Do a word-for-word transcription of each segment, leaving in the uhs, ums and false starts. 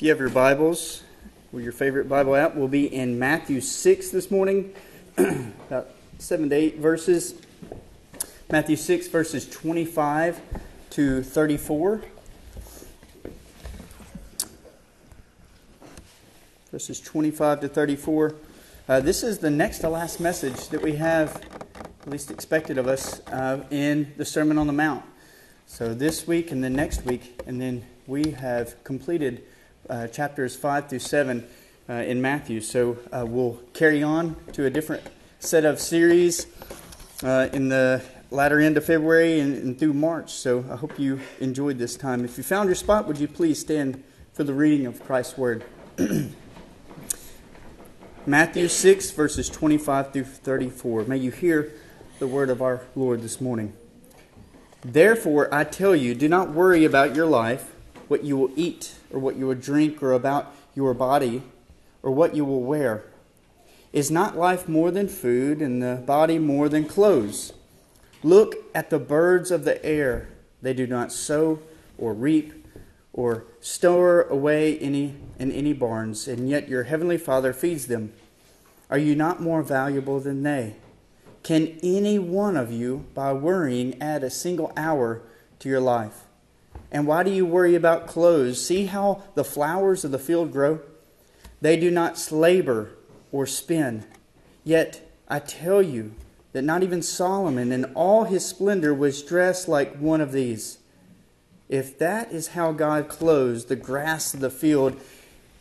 If you have your Bibles or your favorite Bible app, we'll be in Matthew six this morning, about seven to eight verses. Matthew six, verses twenty-five to thirty-four. Verses twenty-five to thirty-four. Uh, this is the next to last message that we have, at least expected of us, uh, in the Sermon on the Mount. So this week and then next week, and then we have completed Uh, chapters five through seven uh, in Matthew. So uh, we'll carry on to a different set of series uh, in the latter end of February and, and through March. So I hope you enjoyed this time. If you found your spot, would you please stand for the reading of Christ's Word? Matthew six, verses twenty-five through thirty-four. May you hear the word of our Lord this morning. Therefore, I tell you, do not worry about your life, what you will eat, or what you will drink, or about your body, or what you will wear. Is not life more than food, and the body more than clothes? Look at the birds of the air. They do not sow, or reap, or store away any in any barns, and yet your heavenly Father feeds them. Are you not more valuable than they? Can any one of you, by worrying, add a single hour to your life? And why do you worry about clothes? See how the flowers of the field grow? They do not labor or spin. Yet I tell you that not even Solomon in all his splendor was dressed like one of these. If that is how God clothes the grass of the field,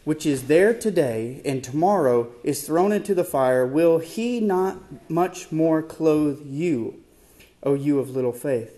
which is there today and tomorrow is thrown into the fire, will he not much more clothe you, O you of little faith?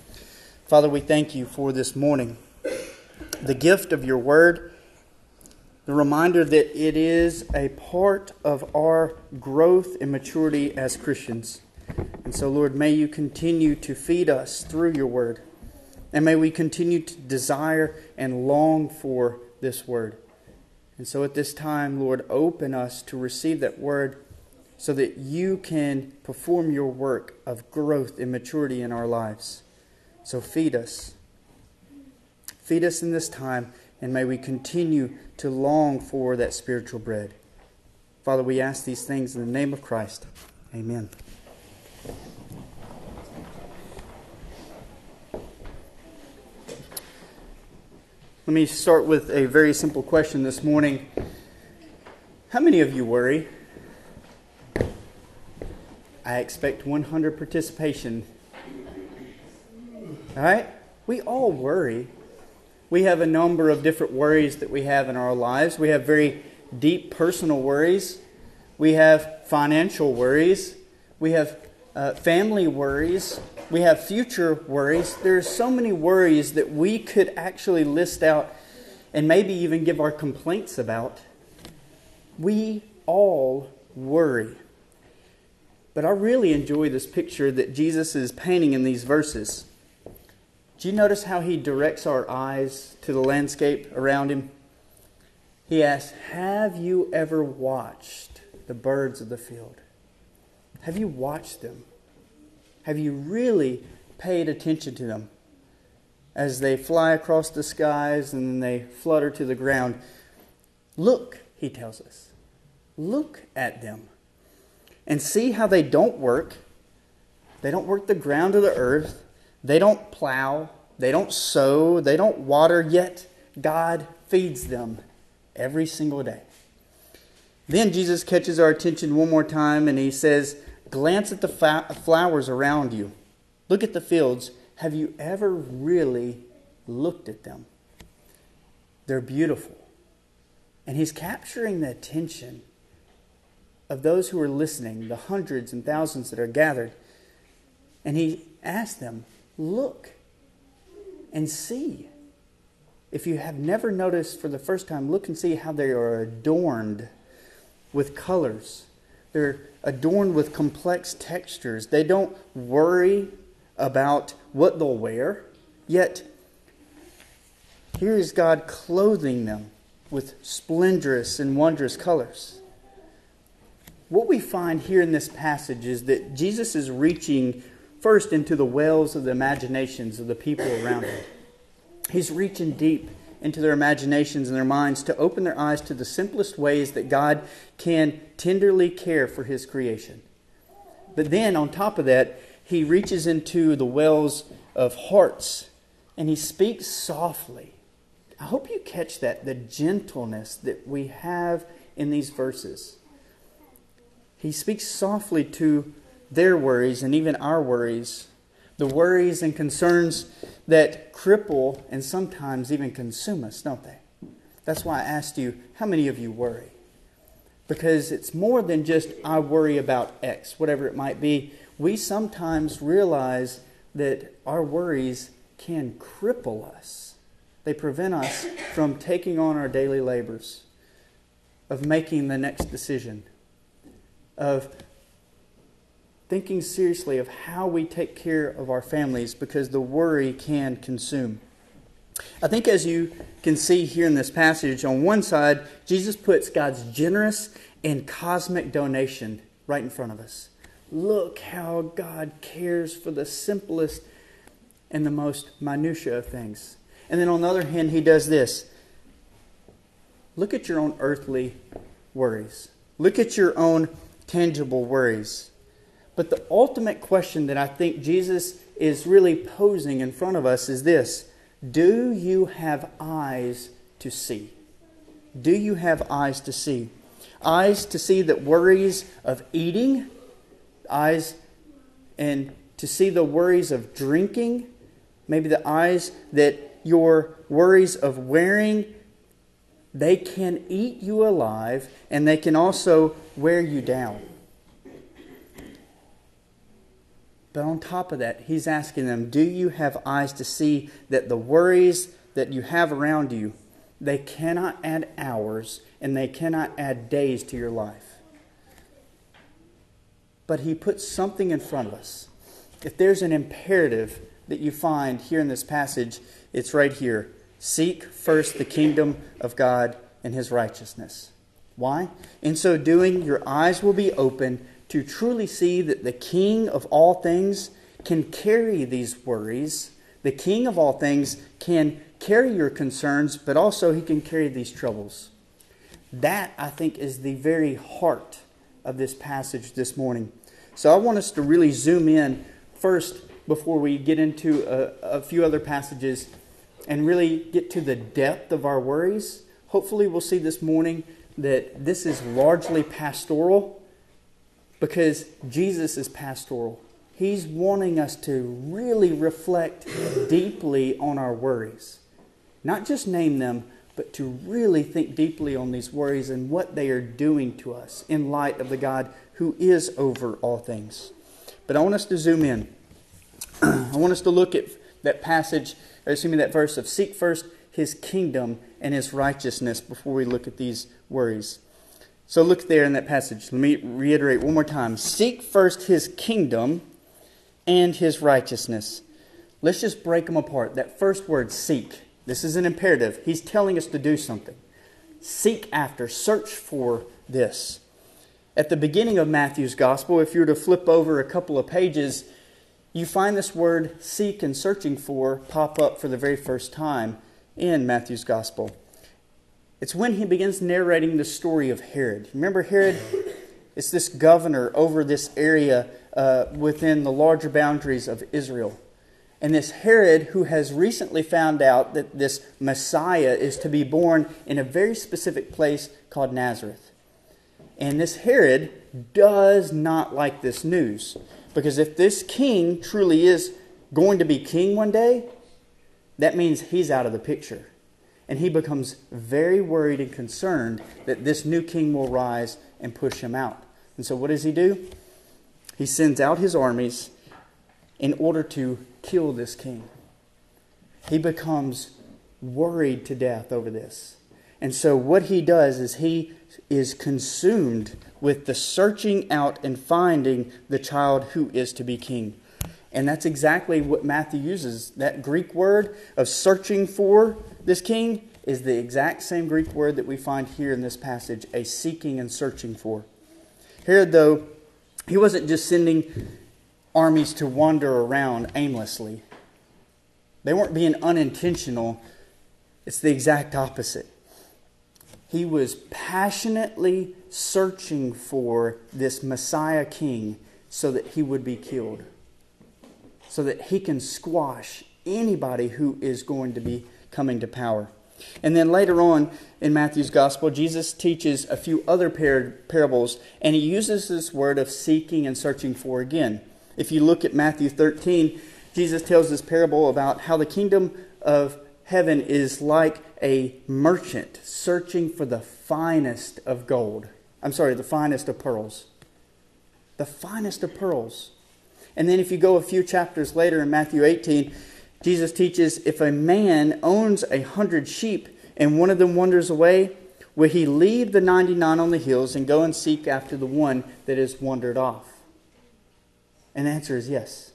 Father, we thank you for this morning, the gift of your word, the reminder that it is a part of our growth and maturity as Christians. And so, Lord, may you continue to feed us through your word, and may we continue to desire and long for this word. And so at this time, Lord, open us to receive that word so that you can perform your work of growth and maturity in our lives. So feed us. Feed us in this time, and may we continue to long for that spiritual bread. Father, we ask these things in the name of Christ. Amen. Let me start with a very simple question this morning. How many of you worry? I expect one hundred participation. All right? We all worry. We have a number of different worries that we have in our lives. We have very deep personal worries. We have financial worries. We have uh, family worries. We have future worries. There are so many worries that we could actually list out and maybe even give our complaints about. We all worry. But I really enjoy this picture that Jesus is painting in these verses. Do you notice how he directs our eyes to the landscape around him? He asks, have you ever watched the birds of the field? Have you watched them? Have you really paid attention to them as they fly across the skies and then they flutter to the ground? Look, he tells us, look at them and see how they don't work. They don't work the ground or the earth. They don't plow, they don't sow, they don't water, yet God feeds them every single day. Then Jesus catches our attention one more time and he says, glance at the flowers around you. Look at the fields. Have you ever really looked at them? They're beautiful. And he's capturing the attention of those who are listening, the hundreds and thousands that are gathered. And he asks them, look and see. If you have never noticed for the first time, look and see how they are adorned with colors. They're adorned with complex textures. They don't worry about what they'll wear, yet here is God clothing them with splendorous and wondrous colors. What we find here in this passage is that Jesus is reaching first into the wells of the imaginations of the people around him. He's reaching deep into their imaginations and their minds to open their eyes to the simplest ways that God can tenderly care for His creation. But then, on top of that, He reaches into the wells of hearts and He speaks softly. I hope you catch that, the gentleness that we have in these verses. He speaks softly to their worries and even our worries, the worries and concerns that cripple and sometimes even consume us, don't they? That's why I asked you, how many of you worry? Because it's more than just, I worry about X, whatever it might be. We sometimes realize that our worries can cripple us. They prevent us from taking on our daily labors, of making the next decision, of thinking seriously of how we take care of our families, because the worry can consume. I think as you can see here in this passage, on one side, Jesus puts God's generous and cosmic donation right in front of us. Look how God cares for the simplest and the most minutiae of things. And then on the other hand, He does this. Look at your own earthly worries. Look at your own tangible worries. But the ultimate question that I think Jesus is really posing in front of us is this. Do you have eyes to see? Do you have eyes to see? Eyes to see the worries of eating, eyes and to see the worries of drinking, maybe the eyes that your worries of wearing, they can eat you alive and they can also wear you down. But on top of that, He's asking them, do you have eyes to see that the worries that you have around you, they cannot add hours and they cannot add days to your life? But He puts something in front of us. If there's an imperative that you find here in this passage, it's right here. Seek first the kingdom of God and His righteousness. Why? In so doing, your eyes will be open to truly see that the King of all things can carry these worries. The King of all things can carry your concerns, but also He can carry these troubles. That, I think, is the very heart of this passage this morning. So I want us to really zoom in first before we get into a, a few other passages and really get to the depth of our worries. Hopefully we'll see this morning that this is largely pastoral, because Jesus is pastoral. He's wanting us to really reflect deeply on our worries. Not just name them, but to really think deeply on these worries and what they are doing to us in light of the God who is over all things. But I want us to zoom in. I want us to look at that passage, or excuse me, that verse of seek first His kingdom and His righteousness before we look at these worries. So look there in that passage. Let me reiterate one more time. Seek first His kingdom and His righteousness. Let's just break them apart. That first word, seek. This is an imperative. He's telling us to do something. Seek after, search for this. At the beginning of Matthew's gospel, if you were to flip over a couple of pages, you find this word seek and searching for pop up for the very first time in Matthew's gospel. It's when he begins narrating the story of Herod. Remember Herod? It's this governor over this area uh, within the larger boundaries of Israel. And this Herod who has recently found out that this Messiah is to be born in a very specific place called Nazareth. And this Herod does not like this news. Because if this king truly is going to be king one day, that means he's out of the picture. And he becomes very worried and concerned that this new king will rise and push him out. And so what does he do? He sends out his armies in order to kill this king. He becomes worried to death over this. And so what he does is he is consumed with the searching out and finding the child who is to be king. And that's exactly what Matthew uses. That Greek word of searching for this king is the exact same Greek word that we find here in this passage, a seeking and searching for. Herod, though, he wasn't just sending armies to wander around aimlessly. They weren't being unintentional. It's the exact opposite. He was passionately searching for this Messiah king so that he would be killed, so that he can squash anybody who is going to be coming to power. And then later on in Matthew's gospel, Jesus teaches a few other par- parables, and he uses this word of seeking and searching for again. If you look at Matthew thirteen, Jesus tells this parable about how the kingdom of heaven is like a merchant searching for the finest of gold. I'm sorry, the finest of pearls. The finest of pearls. And then if you go a few chapters later in Matthew eighteen, Jesus teaches, if a man owns a hundred sheep and one of them wanders away, will he leave the ninety-nine on the hills and go and seek after the one that has wandered off? And the answer is yes.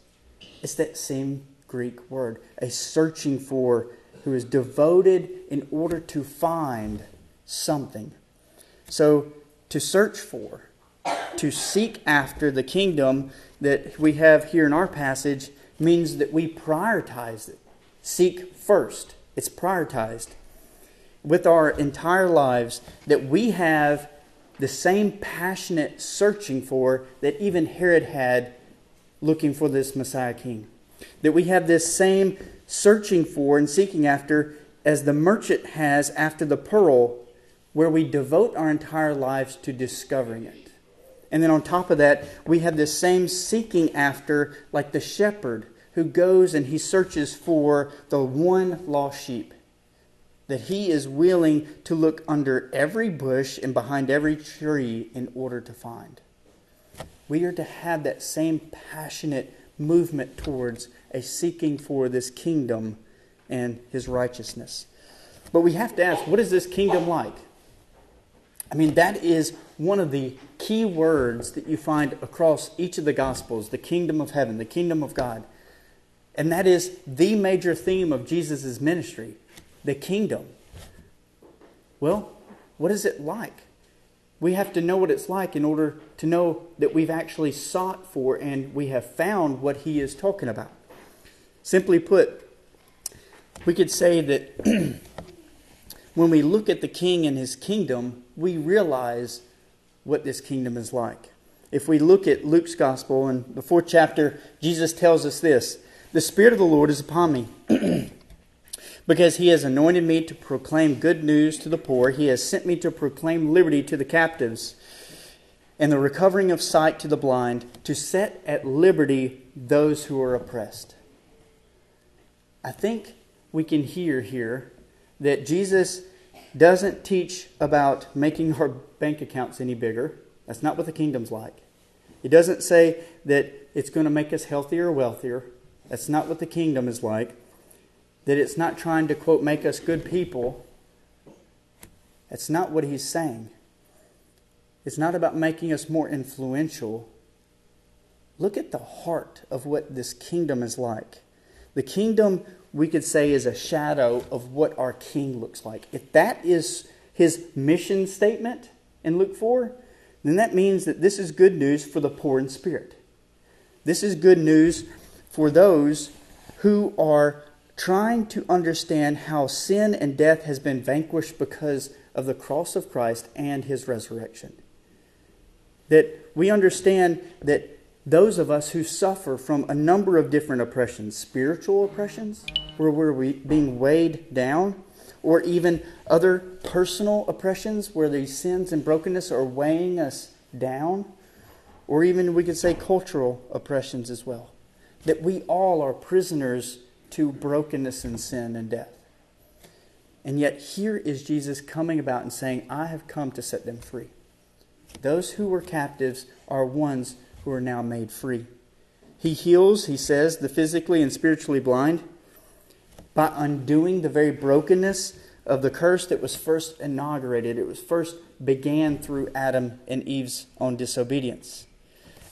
It's that same Greek word, a searching for, who is devoted in order to find something. So to search for, to seek after the kingdom that we have here in our passage means that we prioritize it. Seek first. It's prioritized. With our entire lives, that we have the same passionate searching for that even Herod had looking for this Messiah King. That we have this same searching for and seeking after as the merchant has after the pearl, where we devote our entire lives to discovering it. And then on top of that, we have this same seeking after like the shepherd who goes and he searches for the one lost sheep. That he is willing to look under every bush and behind every tree in order to find. We are to have that same passionate movement towards a seeking for this kingdom and his righteousness. But we have to ask, what is this kingdom like? I mean, that is one of the key words that you find across each of the Gospels, the kingdom of heaven, the kingdom of God. And that is the major theme of Jesus' ministry, the kingdom. Well, what is it like? We have to know what it's like in order to know that we've actually sought for and we have found what he is talking about. Simply put, we could say that when we look at the king and his kingdom, we realize what this kingdom is like. If we look at Luke's gospel in the fourth chapter, Jesus tells us this, "The Spirit of the Lord is upon me, because he has anointed me to proclaim good news to the poor. He has sent me to proclaim liberty to the captives and the recovering of sight to the blind, to set at liberty those who are oppressed." I think we can hear here that Jesus doesn't teach about making our bank accounts any bigger. That's not what the kingdom's like. He doesn't say that it's going to make us healthier or wealthier. That's not what the kingdom is like. That it's not trying to, quote, make us good people. That's not what he's saying. It's not about making us more influential. Look at the heart of what this kingdom is like. The kingdom, we could say, is a shadow of what our king looks like. If that is his mission statement in Luke four, then that means that this is good news for the poor in spirit. This is good news for those who are trying to understand how sin and death has been vanquished because of the cross of Christ and his resurrection. That we understand that those of us who suffer from a number of different oppressions, spiritual oppressions, where we're being weighed down, or even other personal oppressions where these sins and brokenness are weighing us down, or even we could say cultural oppressions as well, that we all are prisoners to brokenness and sin and death. And yet here is Jesus coming about and saying, I have come to set them free. Those who were captives are ones who are now made free. He heals, he says, the physically and spiritually blind. by undoing the very brokenness of the curse that was first inaugurated. It was first began through Adam and Eve's own disobedience.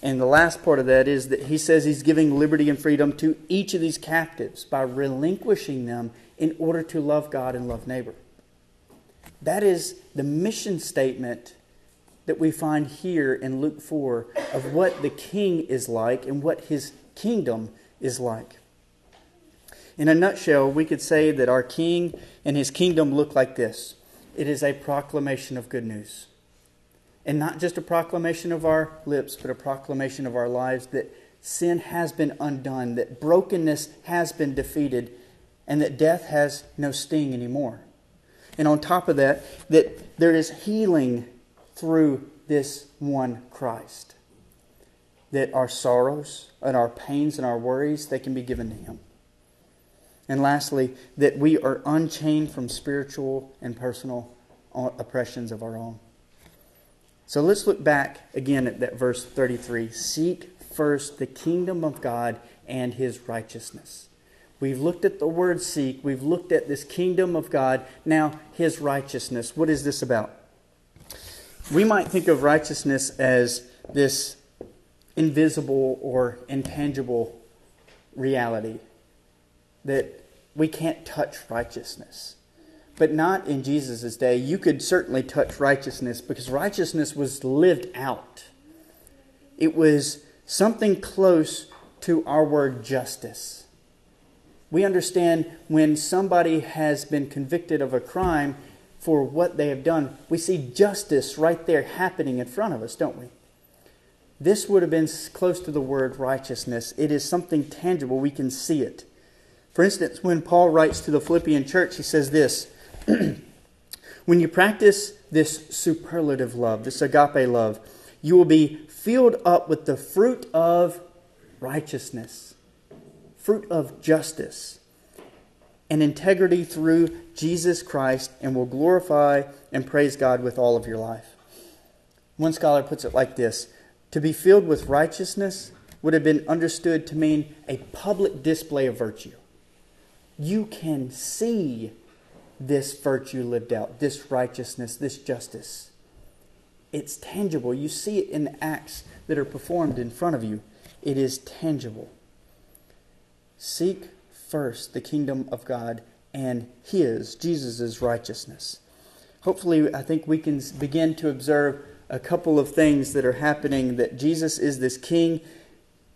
And the last part of that is that he says he's giving liberty and freedom to each of these captives by relinquishing them in order to love God and love neighbor. That is the mission statement that we find here in Luke four of what the king is like and what his kingdom is like. In a nutshell, we could say that our king and his kingdom look like this. It is a proclamation of good news. And not just a proclamation of our lips, but a proclamation of our lives that sin has been undone, that brokenness has been defeated, and that death has no sting anymore. And on top of that, that there is healing through this one Christ. That our sorrows and our pains and our worries, they can be given to Him. And lastly, that we are unchained from spiritual and personal oppressions of our own. So let's look back again at that verse thirty-three. Seek first the kingdom of God and His righteousness. We've looked at the word seek. We've looked at this kingdom of God. Now, His righteousness. What is this about? We might think of righteousness as this invisible or intangible reality, that we can't touch righteousness. But not in Jesus' day. You could certainly touch righteousness because righteousness was lived out. It was something close to our word justice. We understand when somebody has been convicted of a crime for what they have done, we see justice right there happening in front of us, don't we? This would have been close to the word righteousness. It is something tangible. We can see it. For instance, when Paul writes to the Philippian church, he says this, when you practice this superlative love, this agape love, you will be filled up with the fruit of righteousness. Fruit of justice and integrity through Jesus Christ, and will glorify and praise God with all of your life. One scholar puts it like this: to be filled with righteousness would have been understood to mean a public display of virtue. You can see this virtue lived out, this righteousness, this justice. It's tangible. You see it in the acts that are performed in front of you. It is tangible. Seek first the kingdom of God and His, Jesus' righteousness. Hopefully, I think we can begin to observe a couple of things that are happening, that Jesus is this king.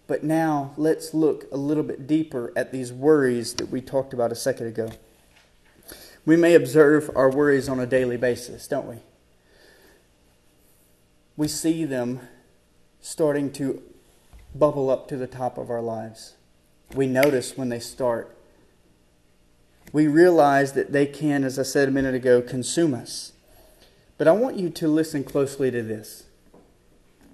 But now, let's look a little bit deeper at these worries that we talked about a second ago. We may observe our worries on a daily basis, don't we? We see them starting to bubble up to the top of our lives. We notice when they start. We realize that they can, as I said a minute ago, consume us. But I want you to listen closely to this.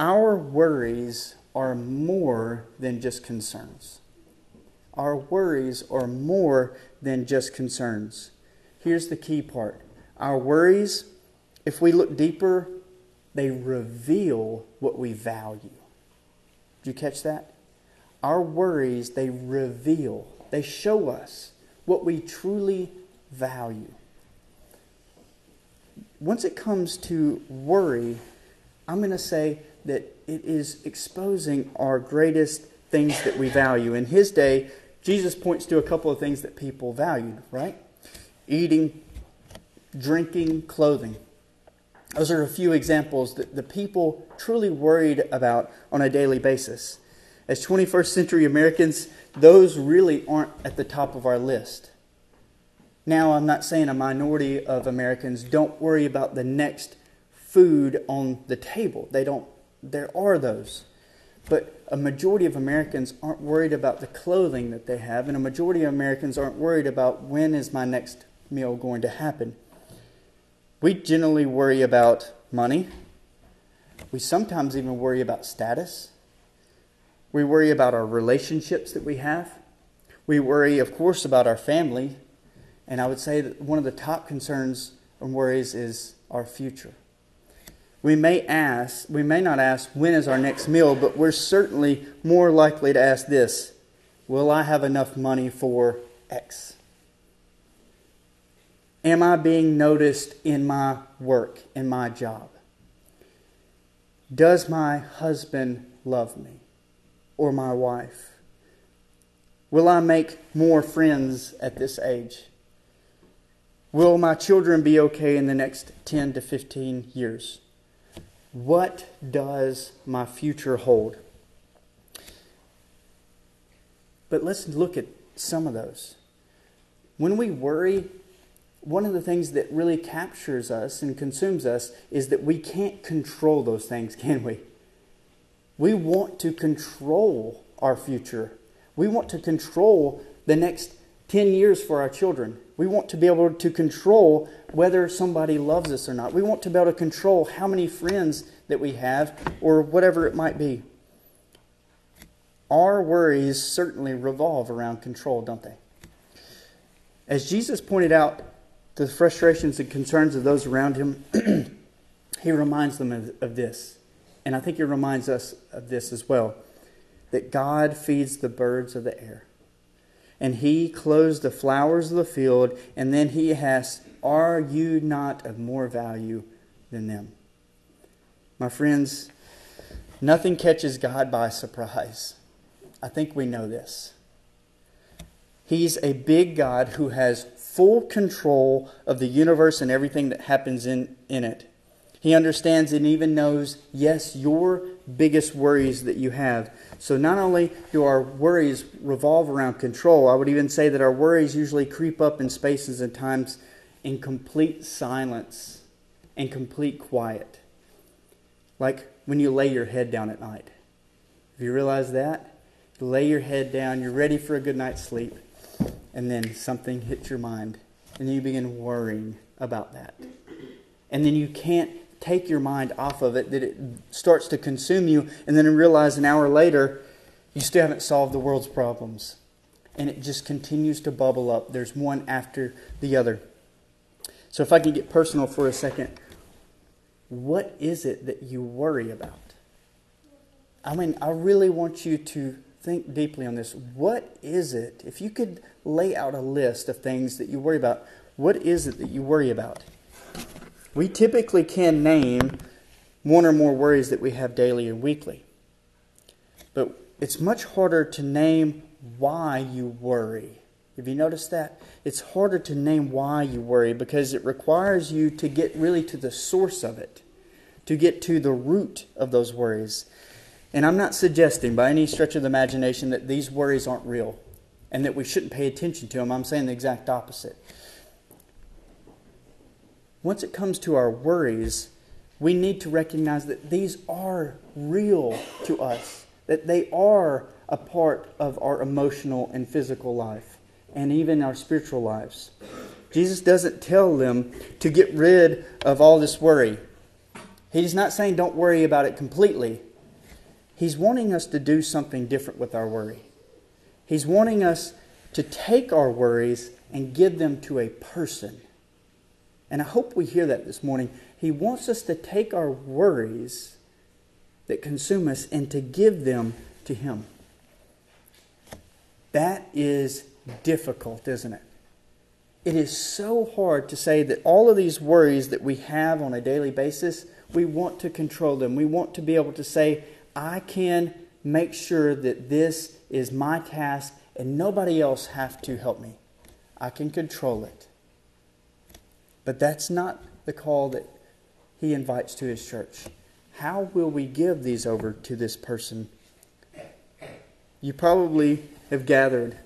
Our worries are more than just concerns. Our worries are more than just concerns. Here's the key part. Our worries, if we look deeper, they reveal what we value. Did you catch that? Our worries, they reveal, they show us what we truly value. Once it comes to worry, I'm going to say that it is exposing our greatest things that we value. In His day, Jesus points to a couple of things that people valued, right? Eating, drinking, clothing. Those are a few examples that the people truly worried about on a daily basis. As twenty-first century Americans, those really aren't at the top of our list. Now, I'm not saying a minority of Americans don't worry about the next food on the table. They don't. There are those. But a majority of Americans aren't worried about the clothing that they have, and a majority of Americans aren't worried about when is my next meal going to happen. We generally worry about money. We sometimes even worry about status. We worry about our relationships that we have. We worry, of course, about our family. And I would say that one of the top concerns and worries is our future. We may ask, we may not ask, when is our next meal? But we're certainly more likely to ask this: will I have enough money for X? Am I being noticed in my work, in my job? Does my husband love me or my wife? Will I make more friends at this age? Will my children be okay in the next ten to fifteen years? What does my future hold? But let's look at some of those. When we worry, one of the things that really captures us and consumes us is that we can't control those things, can we? We want to control our future. We want to control the next ten years for our children. We want to be able to control whether somebody loves us or not. We want to be able to control how many friends that we have or whatever it might be. Our worries certainly revolve around control, don't they? As Jesus pointed out the frustrations and concerns of those around him, he reminds them of, of this. And I think he reminds us of this as well, that God feeds the birds of the air. And he clothes the flowers of the field, and then he asks, are you not of more value than them? My friends, nothing catches God by surprise. I think we know this. He's a big God who has full control of the universe and everything that happens in, in it. He understands and even knows, yes, your biggest worries that you have. So not only do our worries revolve around control, I would even say that our worries usually creep up in spaces and times in complete silence and complete quiet. Like when you lay your head down at night. Have you realized that? You lay your head down, you're ready for a good night's sleep. And then something hits your mind. And then you begin worrying about that. And then you can't take your mind off of it, that it starts to consume you. And then you realize an hour later, you still haven't solved the world's problems. And it just continues to bubble up. There's one after the other. So if I can get personal for a second, what is it that you worry about? I mean, I really want you to think deeply on this. What is it? If you could lay out a list of things that you worry about, what is it that you worry about? We typically can name one or more worries that we have daily or weekly. But it's much harder to name why you worry. Have you noticed that? It's harder to name why you worry because it requires you to get really to the source of it, to get to the root of those worries. And I'm not suggesting by any stretch of the imagination that these worries aren't real and that we shouldn't pay attention to them. I'm saying the exact opposite. Once it comes to our worries, we need to recognize that these are real to us, that they are a part of our emotional and physical life and even our spiritual lives. Jesus doesn't tell them to get rid of all this worry. He's not saying don't worry about it completely. He's wanting us to do something different with our worry. He's wanting us to take our worries and give them to a person. And I hope we hear that this morning. He wants us to take our worries that consume us and to give them to him. That is difficult, isn't it? It is so hard to say that all of these worries that we have on a daily basis, we want to control them. We want to be able to say, I can make sure that this is my task and nobody else have to help me. I can control it. But that's not the call that he invites to his church. How will we give these over to this person? You probably have gathered,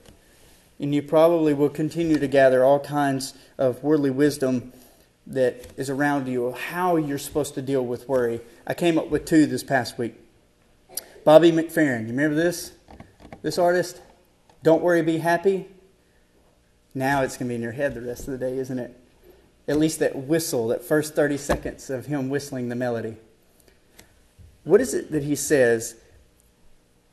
and you probably will continue to gather all kinds of worldly wisdom that is around you of how you're supposed to deal with worry. I came up with two this past week. Bobby McFerrin, you remember this? This artist? Don't worry, be happy. Now it's going to be in your head the rest of the day, isn't it? At least that whistle, that first thirty seconds of him whistling the melody. What is it that he says?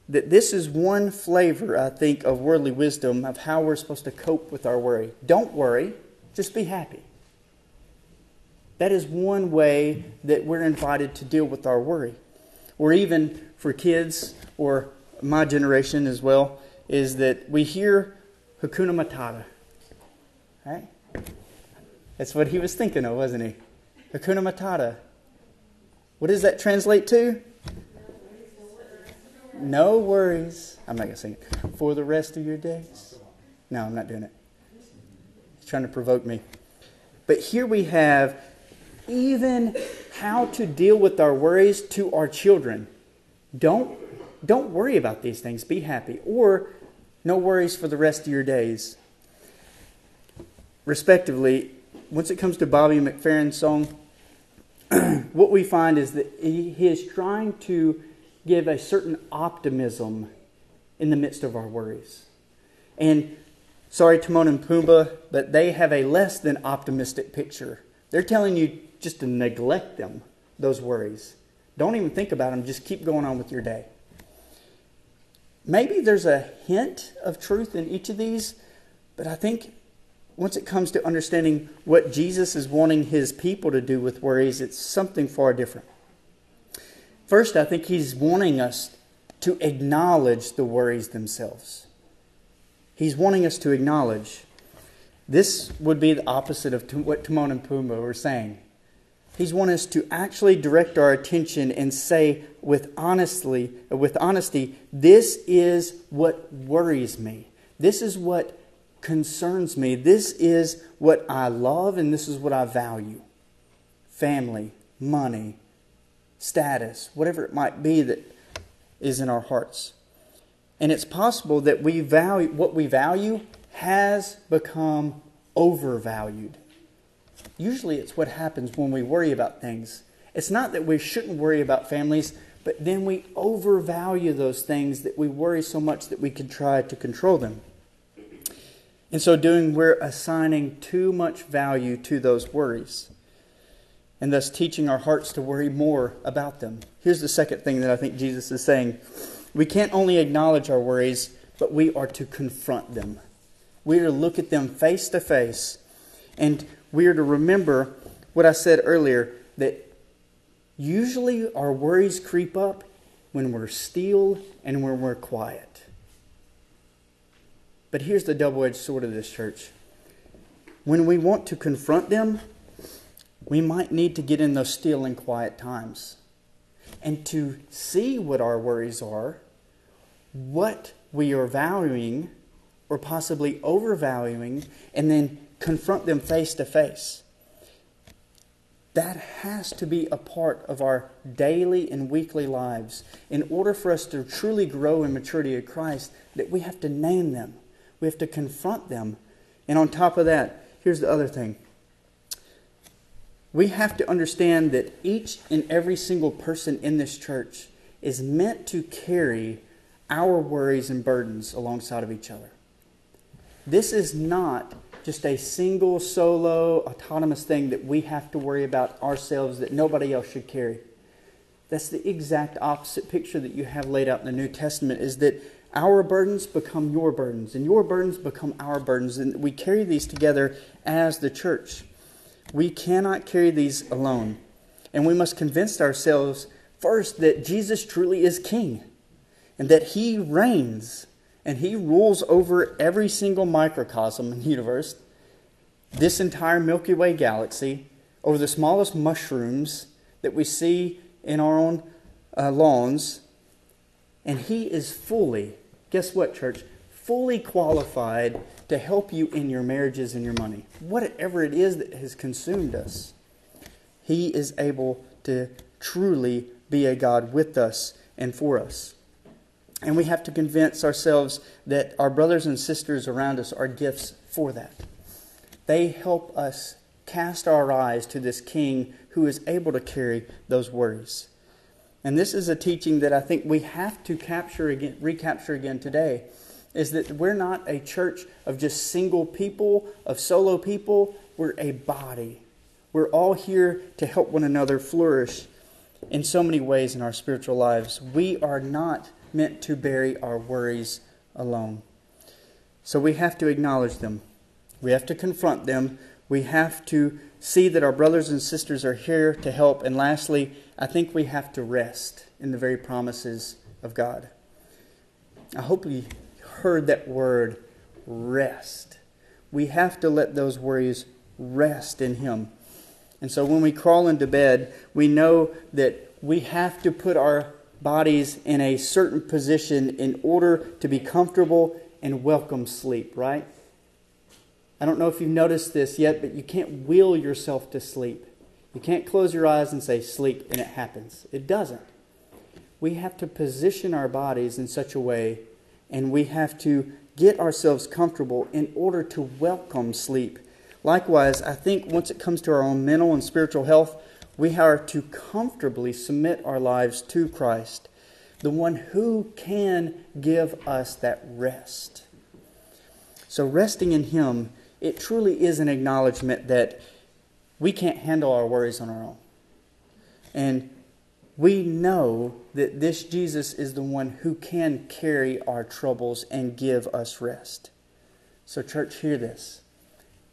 That this is one flavor, I think, of worldly wisdom of how we're supposed to cope with our worry. Don't worry, just be happy. That is one way that we're invited to deal with our worry. Or even for kids, or my generation as well, is that we hear Hakuna Matata. Right? That's what he was thinking of, wasn't he? Hakuna Matata. What does that translate to? No worries. I'm not going to sing it. For the rest of your days. No, I'm not doing it. He's trying to provoke me. But here we have even how to deal with our worries to our children. Don't, don't worry about these things. Be happy. Or no worries for the rest of your days. Respectively, once it comes to Bobby McFerrin's song, what we find is that he, he is trying to give a certain optimism in the midst of our worries. And sorry, Timon and Pumbaa, but they have a less than optimistic picture. They're telling you just to neglect them, those worries. Don't even think about them. Just keep going on with your day. Maybe there's a hint of truth in each of these, but I think once it comes to understanding what Jesus is wanting his people to do with worries, it's something far different. First, I think he's wanting us to acknowledge the worries themselves. He's wanting us to acknowledge. This would be the opposite of what Timon and Pumbaa were saying. He's wanting us to actually direct our attention and say with honestly, with honesty, this is what worries me. This is what concerns me. This is what I love and this is what I value. Family, money, status, whatever it might be that is in our hearts. And it's possible that we value what we value has become overvalued. Usually it's what happens when we worry about things. It's not that we shouldn't worry about families, but then we overvalue those things that we worry so much that we can try to control them. In so doing, we're assigning too much value to those worries, and thus teaching our hearts to worry more about them. Here's the second thing that I think Jesus is saying. We can't only acknowledge our worries, but we are to confront them. We are to look at them face to face. And we are to remember what I said earlier, that usually our worries creep up when we're still and when we're quiet. But here's the double-edged sword of this, church. When we want to confront them, we might need to get in those still and quiet times and to see what our worries are, what we are valuing or possibly overvaluing, and then confront them face to face. That has to be a part of our daily and weekly lives. In order for us to truly grow in maturity of Christ, that we have to name them. We have to confront them. And on top of that, here's the other thing. We have to understand that each and every single person in this church is meant to carry our worries and burdens alongside of each other. This is not just a single, solo, autonomous thing that we have to worry about ourselves that nobody else should carry. That's the exact opposite picture that you have laid out in the New Testament, is that our burdens become your burdens, and your burdens become our burdens, and we carry these together as the church. We cannot carry these alone. And we must convince ourselves first that Jesus truly is king and that he reigns and he rules over every single microcosm in the universe, this entire Milky Way galaxy, over the smallest mushrooms that we see in our own uh, lawns. And he is fully, guess what, church? Fully qualified to help you in your marriages and your money. Whatever it is that has consumed us, he is able to truly be a God with us and for us. And we have to convince ourselves that our brothers and sisters around us are gifts for that. They help us cast our eyes to this King who is able to carry those worries. And this is a teaching that I think we have to capture again, recapture again today. Is that we're not a church of just single people, of solo people. We're a body. We're all here to help one another flourish in so many ways in our spiritual lives. We are not meant to bury our worries alone. So we have to acknowledge them. We have to confront them. We have to see that our brothers and sisters are here to help. And lastly, I think we have to rest in the very promises of God. I hope we heard that word, rest. We have to let those worries rest in Him. And so when we crawl into bed, we know that we have to put our bodies in a certain position in order to be comfortable and welcome sleep, right? I don't know if you've noticed this yet, but you can't will yourself to sleep. You can't close your eyes and say, sleep, and it happens. It doesn't. We have to position our bodies in such a way, and we have to get ourselves comfortable in order to welcome sleep. Likewise, I think once it comes to our own mental and spiritual health, we are to comfortably submit our lives to Christ, the one who can give us that rest. So resting in Him, it truly is an acknowledgement that we can't handle our worries on our own. And we know that this Jesus is the one who can carry our troubles and give us rest. So church, hear this.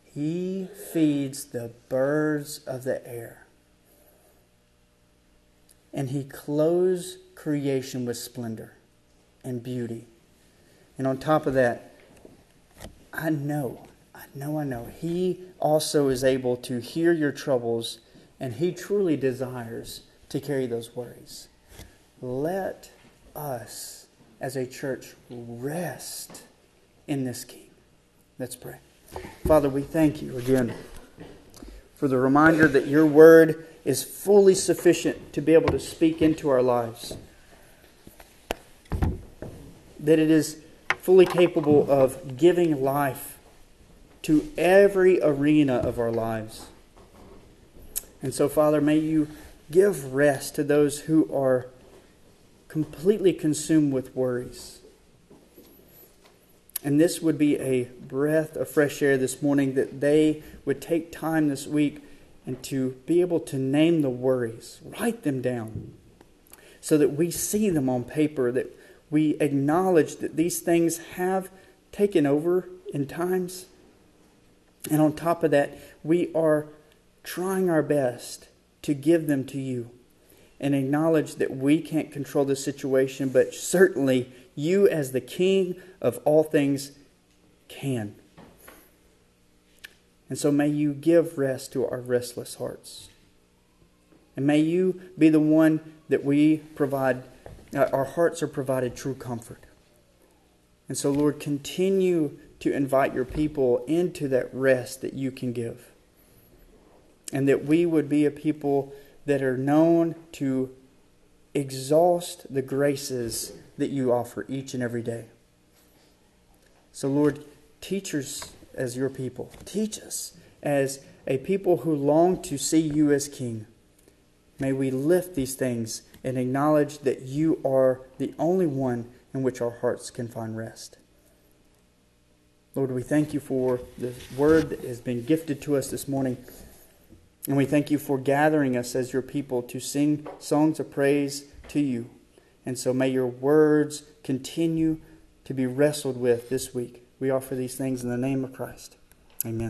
He feeds the birds of the air. And He clothes creation with splendor and beauty. And on top of that, I know, I know, I know, He also is able to hear your troubles, and He truly desires to carry those worries. Let us, as a church, rest in this King. Let's pray. Father, we thank You again for the reminder that Your Word is fully sufficient to be able to speak into our lives. That it is fully capable of giving life to every arena of our lives. And so, Father, may You give rest to those who are completely consumed with worries. And this would be a breath of fresh air this morning, that they would take time this week and to be able to name the worries, write them down, so that we see them on paper, that we acknowledge that these things have taken over in times. And on top of that, we are trying our best to give them to You and acknowledge that we can't control the situation, but certainly You, as the King of all things, can. And so may You give rest to our restless hearts. And may You be the one that we provide, uh, our hearts are provided true comfort. And so, Lord, continue to invite Your people into that rest that You can give. And that we would be a people that are known to exhaust the graces that You offer each and every day. So, Lord, teach us as Your people. Teach us as a people who long to see You as King. May we lift these things and acknowledge that You are the only one in which our hearts can find rest. Lord, we thank You for the word that has been gifted to us this morning. And we thank You for gathering us as Your people to sing songs of praise to You. And so may Your words continue to be wrestled with this week. We offer these things in the name of Christ. Amen.